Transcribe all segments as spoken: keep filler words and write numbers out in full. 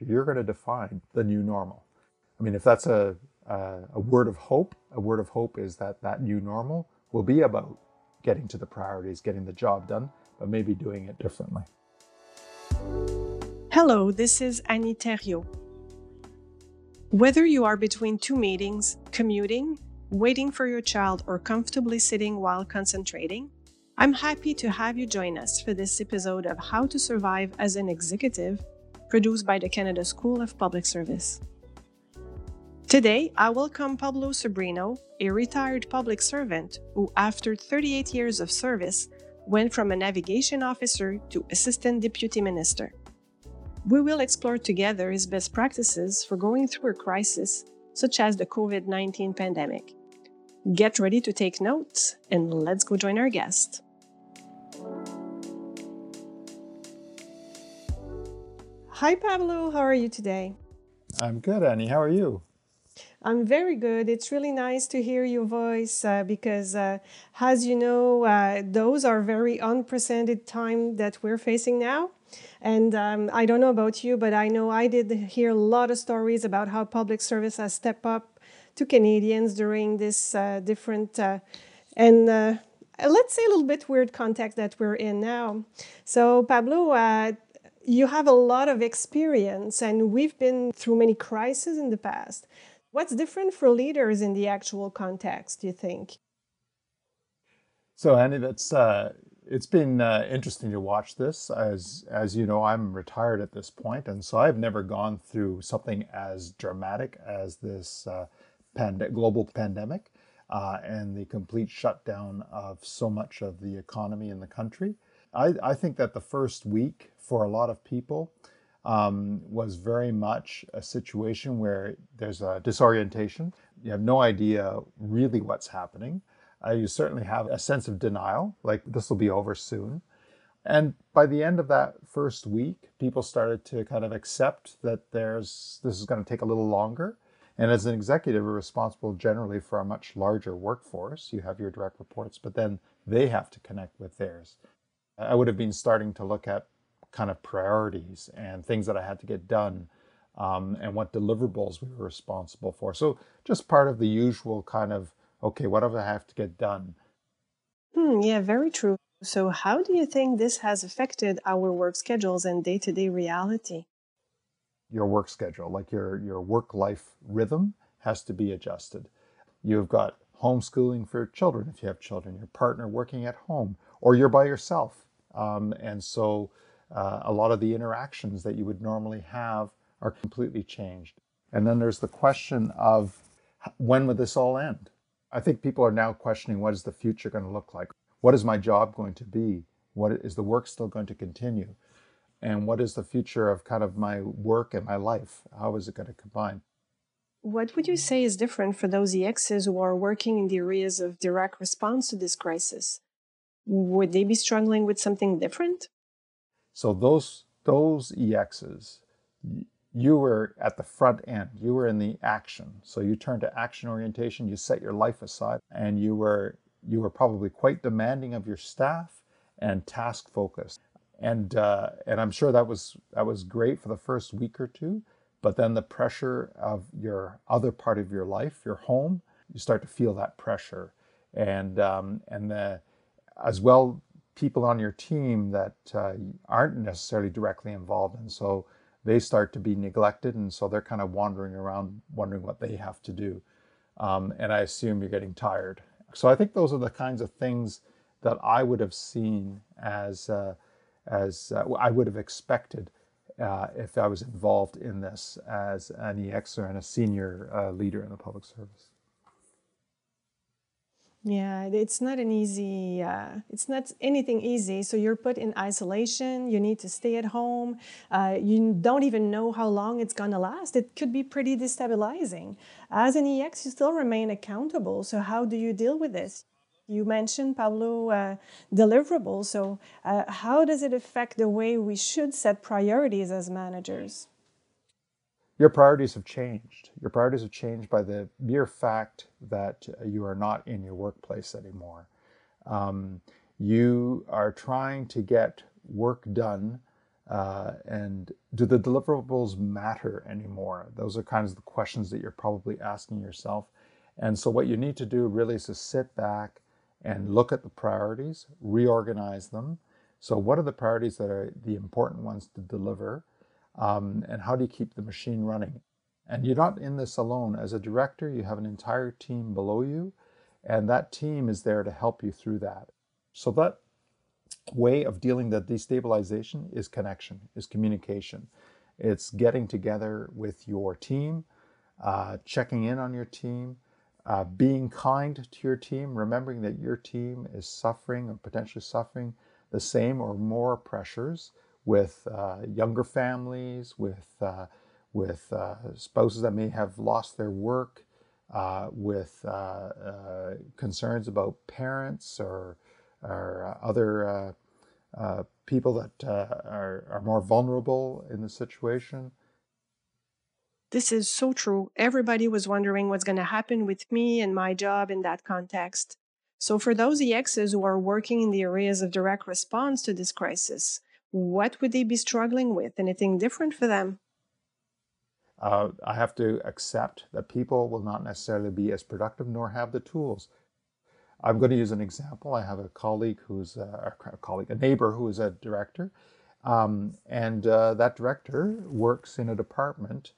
You're going to define the new normal. I mean, if that's a, a, a word of hope, a word of hope is that that new normal will be about getting to the priorities, getting the job done, but maybe doing it differently. Hello, this is Annie Therriot. Whether you are between two meetings, commuting, waiting for your child, or comfortably sitting while concentrating, I'm happy to have you join us for this episode of How to Survive as an Executive, produced by the Canada School of Public Service. Today, I welcome Pablo Sabrino, a retired public servant who, after thirty-eight years of service, went from a navigation officer to assistant deputy minister. We will explore together his best practices for going through a crisis such as the COVID nineteen pandemic. Get ready to take notes, and let's go join our guest. Hi, Pablo. How are you today? I'm good, Annie. How are you? I'm very good. It's really nice to hear your voice uh, because, uh, as you know, uh, those are very unprecedented times that we're facing now. And um, I don't know about you, but I know I did hear a lot of stories about how public service has stepped up to Canadians during this uh, different uh, and uh, let's say a little bit weird context that we're in now. So, Pablo, uh, you have a lot of experience, and we've been through many crises in the past. What's different for leaders in the actual context, do you think? So, Annie, that's uh, it's been uh, interesting to watch this. As as you know, I'm retired at this point, and so I've never gone through something as dramatic as this uh, pand- global pandemic uh, and the complete shutdown of so much of the economy in the country. I, I think that the first week for a lot of people um, was very much a situation where there's a disorientation. You have no idea really what's happening. Uh, you certainly have a sense of denial, like this will be over soon. And by the end of that first week, people started to kind of accept that there's this is going to take a little longer. And as an executive, we're responsible generally for a much larger workforce. You have your direct reports, but then they have to connect with theirs. I would have been starting to look at kind of priorities and things that I had to get done um, and what deliverables we were responsible for. So just part of the usual kind of, okay, what do I have to get done? Hmm, yeah, very true. So how do you think this has affected our work schedules and day-to-day reality? Your work schedule, like your, your work-life rhythm has to be adjusted. You've got homeschooling for children, if you have children, your partner working at home, or you're by yourself. Um, and so uh, a lot of the interactions that you would normally have are completely changed. And then there's the question of when would this all end? I think people are now questioning, what is the future going to look like? What is my job going to be? What is the work still going to continue? And what is the future of kind of my work and my life? How is it going to combine? What would you say is different for those E Xs who are working in the areas of direct response to this crisis? Would they be struggling with something different? So those those E Xs, you were at the front end. You were in the action. So you turned to action orientation. You set your life aside, and you were you were probably quite demanding of your staff and task focused. And uh, and I'm sure that was that was great for the first week or two. But then the pressure of your other part of your life, your home, you start to feel that pressure, and um, and the as well, people on your team that uh, aren't necessarily directly involved. And so they start to be neglected. And so they're kind of wandering around, wondering what they have to do. Um, and I assume you're getting tired. So I think those are the kinds of things that I would have seen as, uh, as uh, I would have expected uh, if I was involved in this as an E Xer and a senior uh, leader in the public service. Yeah, it's not an easy, uh, it's not anything easy. So you're put in isolation, you need to stay at home, uh, you don't even know how long it's going to last. It could be pretty destabilizing. As an E X, you still remain accountable. So how do you deal with this? You mentioned, Pablo, uh, deliverables. So uh, how does it affect the way we should set priorities as managers? Your priorities have changed. Your priorities have changed by the mere fact that you are not in your workplace anymore. Um, you are trying to get work done Uh, and do the deliverables matter anymore? Those are kinds of the questions that you're probably asking yourself. And so what you need to do really is to sit back and look at the priorities, reorganize them. So what are the priorities that are the important ones to deliver? Um, and how do you keep the machine running? And you're not in this alone. As a director, you have an entire team below you, and that team is there to help you through that. So that way of dealing with destabilization is connection, is communication. It's getting together with your team, uh, checking in on your team, uh, being kind to your team, remembering that your team is suffering or potentially suffering the same or more pressures with uh, younger families, with uh, with uh, spouses that may have lost their work, uh, with uh, uh, concerns about parents or or uh, other uh, uh, people that uh, are, are more vulnerable in the situation. This is so true. Everybody was wondering what's going to happen with me and my job in that context. So for those E Xs who are working in the areas of direct response to this crisis, what would they be struggling with? Anything different for them? Uh, I have to accept that people will not necessarily be as productive nor have the tools. I'm going to use an example. I have a colleague who's a, a colleague, a neighbor who is a director, um, and uh, that director works in a department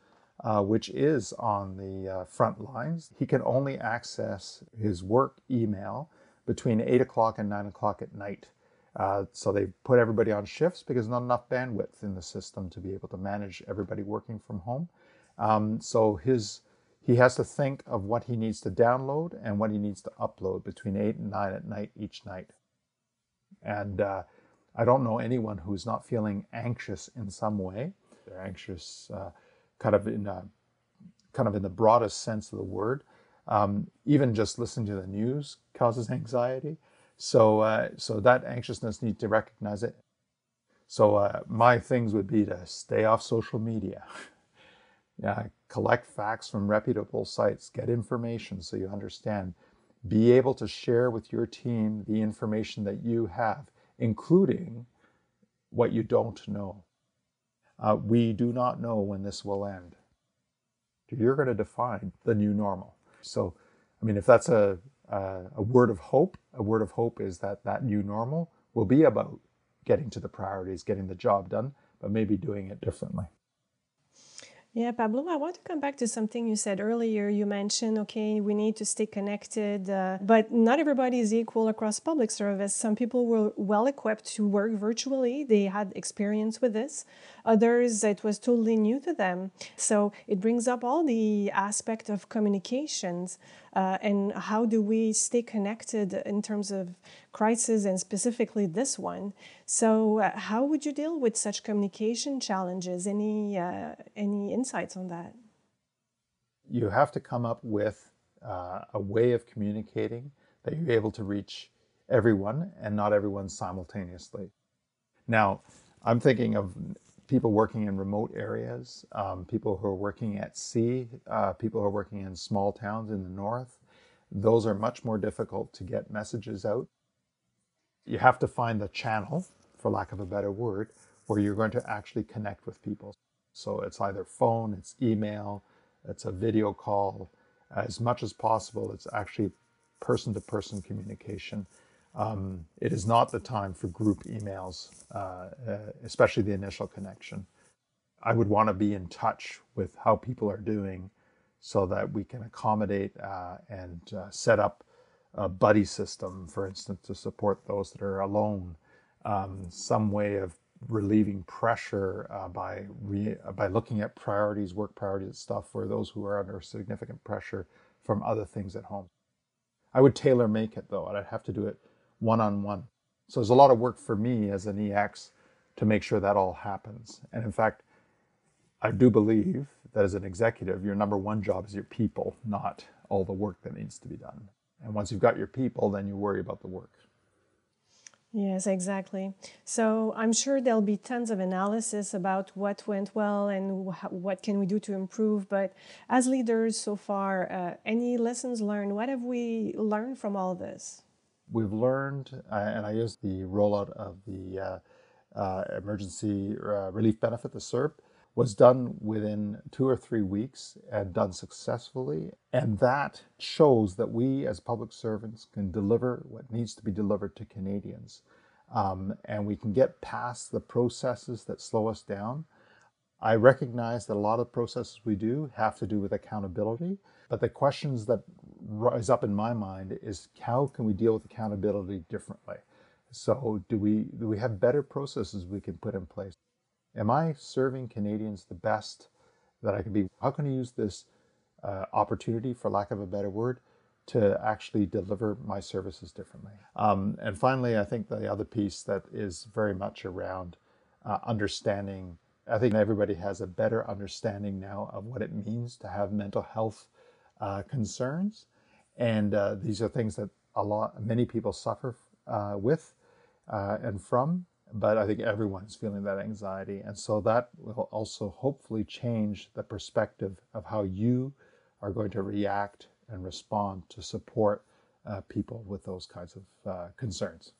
uh, which is on the uh, front lines. He can only access his work email between eight o'clock and nine o'clock at night. Uh, so they put everybody on shifts because not enough bandwidth in the system to be able to manage everybody working from home. Um, so his He has to think of what he needs to download and what he needs to upload between eight and nine at night each night. And uh, I don't know anyone who's not feeling anxious in some way. They're anxious uh, kind of in a, kind of in the broadest sense of the word. Um, even just listening to the news causes anxiety. So, uh, so that anxiousness needs to recognize it. So uh, my things would be to stay off social media. Yeah, collect facts from reputable sites, get information so you understand. Be able to share with your team the information that you have, including what you don't know. Uh, we do not know when this will end. You're going to define the new normal. So, I mean, if that's a, a, a word of hope, a word of hope is that that new normal will be about getting to the priorities, getting the job done, but maybe doing it differently. Yeah, Pablo, I want to come back to something you said earlier. You mentioned, okay, we need to stay connected, uh, but not everybody is equal across public service. Some people were well-equipped to work virtually. They had experience with this. Others, it was totally new to them. So it brings up all the aspect of communications uh, and how do we stay connected in terms of crisis and specifically this one. So uh, how would you deal with such communication challenges? Any, uh, any insights on that? You have to come up with uh, a way of communicating that you're able to reach everyone and not everyone simultaneously. Now, I'm thinking of people working in remote areas, um, people who are working at sea, uh, people who are working in small towns in the north. Those are much more difficult to get messages out. You have to find the channel, for lack of a better word, where you're going to actually connect with people. So it's either phone, it's email, it's a video call. As much as possible, it's actually person-to-person communication. Um, it is not the time for group emails, uh, especially the initial connection. I would want to be in touch with how people are doing so that we can accommodate uh, and uh, set up a buddy system, for instance, to support those that are alone, um, some way of relieving pressure uh, by re by looking at priorities, work priorities, stuff for those who are under significant pressure from other things at home. I would tailor make it though, and I'd have to do it one-on-one. So there's a lot of work for me as an E X to make sure that all happens. And in fact, I do believe that as an executive, your number one job is your people, not all the work that needs to be done. And once you've got your people, then you worry about the work. Yes, exactly. So I'm sure there'll be tons of analysis about what went well and what can we do to improve. But as leaders so far, uh, any lessons learned? What have we learned from all this? We've learned, uh, and I use the rollout of the uh, uh, emergency uh, relief benefit, the C E R P, was done within two or three weeks and done successfully. And that shows that we as public servants can deliver what needs to be delivered to Canadians. Um, and we can get past the processes that slow us down. I recognize that a lot of the processes we do have to do with accountability, but the questions that rise up in my mind is how can we deal with accountability differently? So do we, do we have better processes we can put in place? Am I serving Canadians the best that I can be? How can I use this uh, opportunity, for lack of a better word, to actually deliver my services differently? Um, and finally, I think the other piece that is very much around uh, understanding. I think everybody has a better understanding now of what it means to have mental health uh, concerns. And uh, these are things that a lot, many people suffer uh, with uh, and from. But I think everyone's feeling that anxiety. And so that will also hopefully change the perspective of how you are going to react and respond to support uh, people with those kinds of uh, concerns.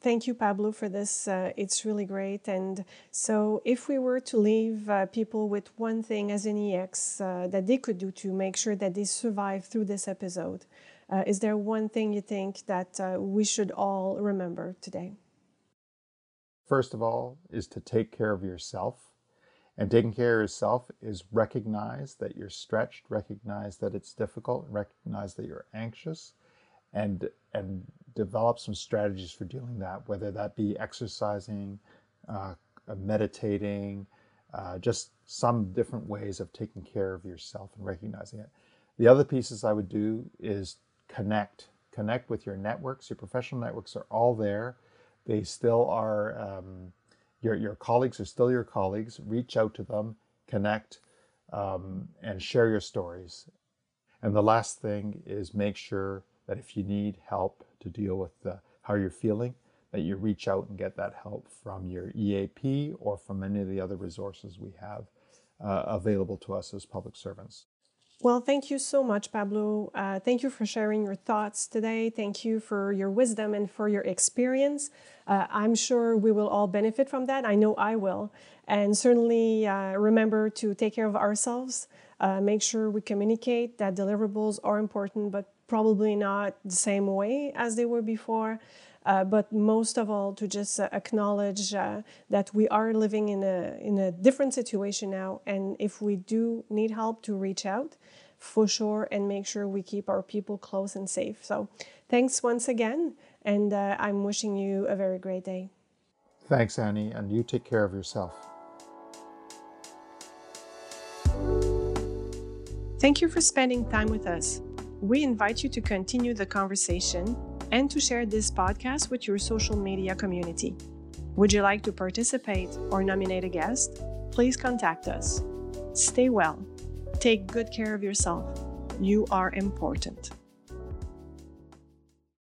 Thank you, Pablo, for this. Uh, it's really great. And so if we were to leave uh, people with one thing as an E X uh, that they could do to make sure that they survive through this episode, Uh, is there one thing you think that uh, we should all remember today? First of all is to take care of yourself. And taking care of yourself is recognize that you're stretched, recognize that it's difficult, recognize that you're anxious, and, and develop some strategies for dealing with that, whether that be exercising, uh, meditating, uh, just some different ways of taking care of yourself and recognizing it. The other pieces I would do is connect. Connect with your networks. Your professional networks are all there. They still are, um, your, your colleagues are still your colleagues. Reach out to them, connect, um, and share your stories. And the last thing is make sure that if you need help to deal with the, how you're feeling, that you reach out and get that help from your E A P or from any of the other resources we have uh, available to us as public servants. Well, thank you so much, Pablo. Uh, thank you for sharing your thoughts today. Thank you for your wisdom and for your experience. Uh, I'm sure we will all benefit from that. I know I will. And certainly uh, remember to take care of ourselves. Uh, make sure we communicate that deliverables are important, but probably not the same way as they were before. Uh, but most of all, to just uh, acknowledge uh, that we are living in a, in a different situation now. And if we do need help, to reach out for sure and make sure we keep our people close and safe. So thanks once again. And uh, I'm wishing you a very great day. Thanks, Annie. And you take care of yourself. Thank you for spending time with us. We invite you to continue the conversation and to share this podcast with your social media community. Would you like to participate or nominate a guest? Please contact us. Stay well. Take good care of yourself. You are important.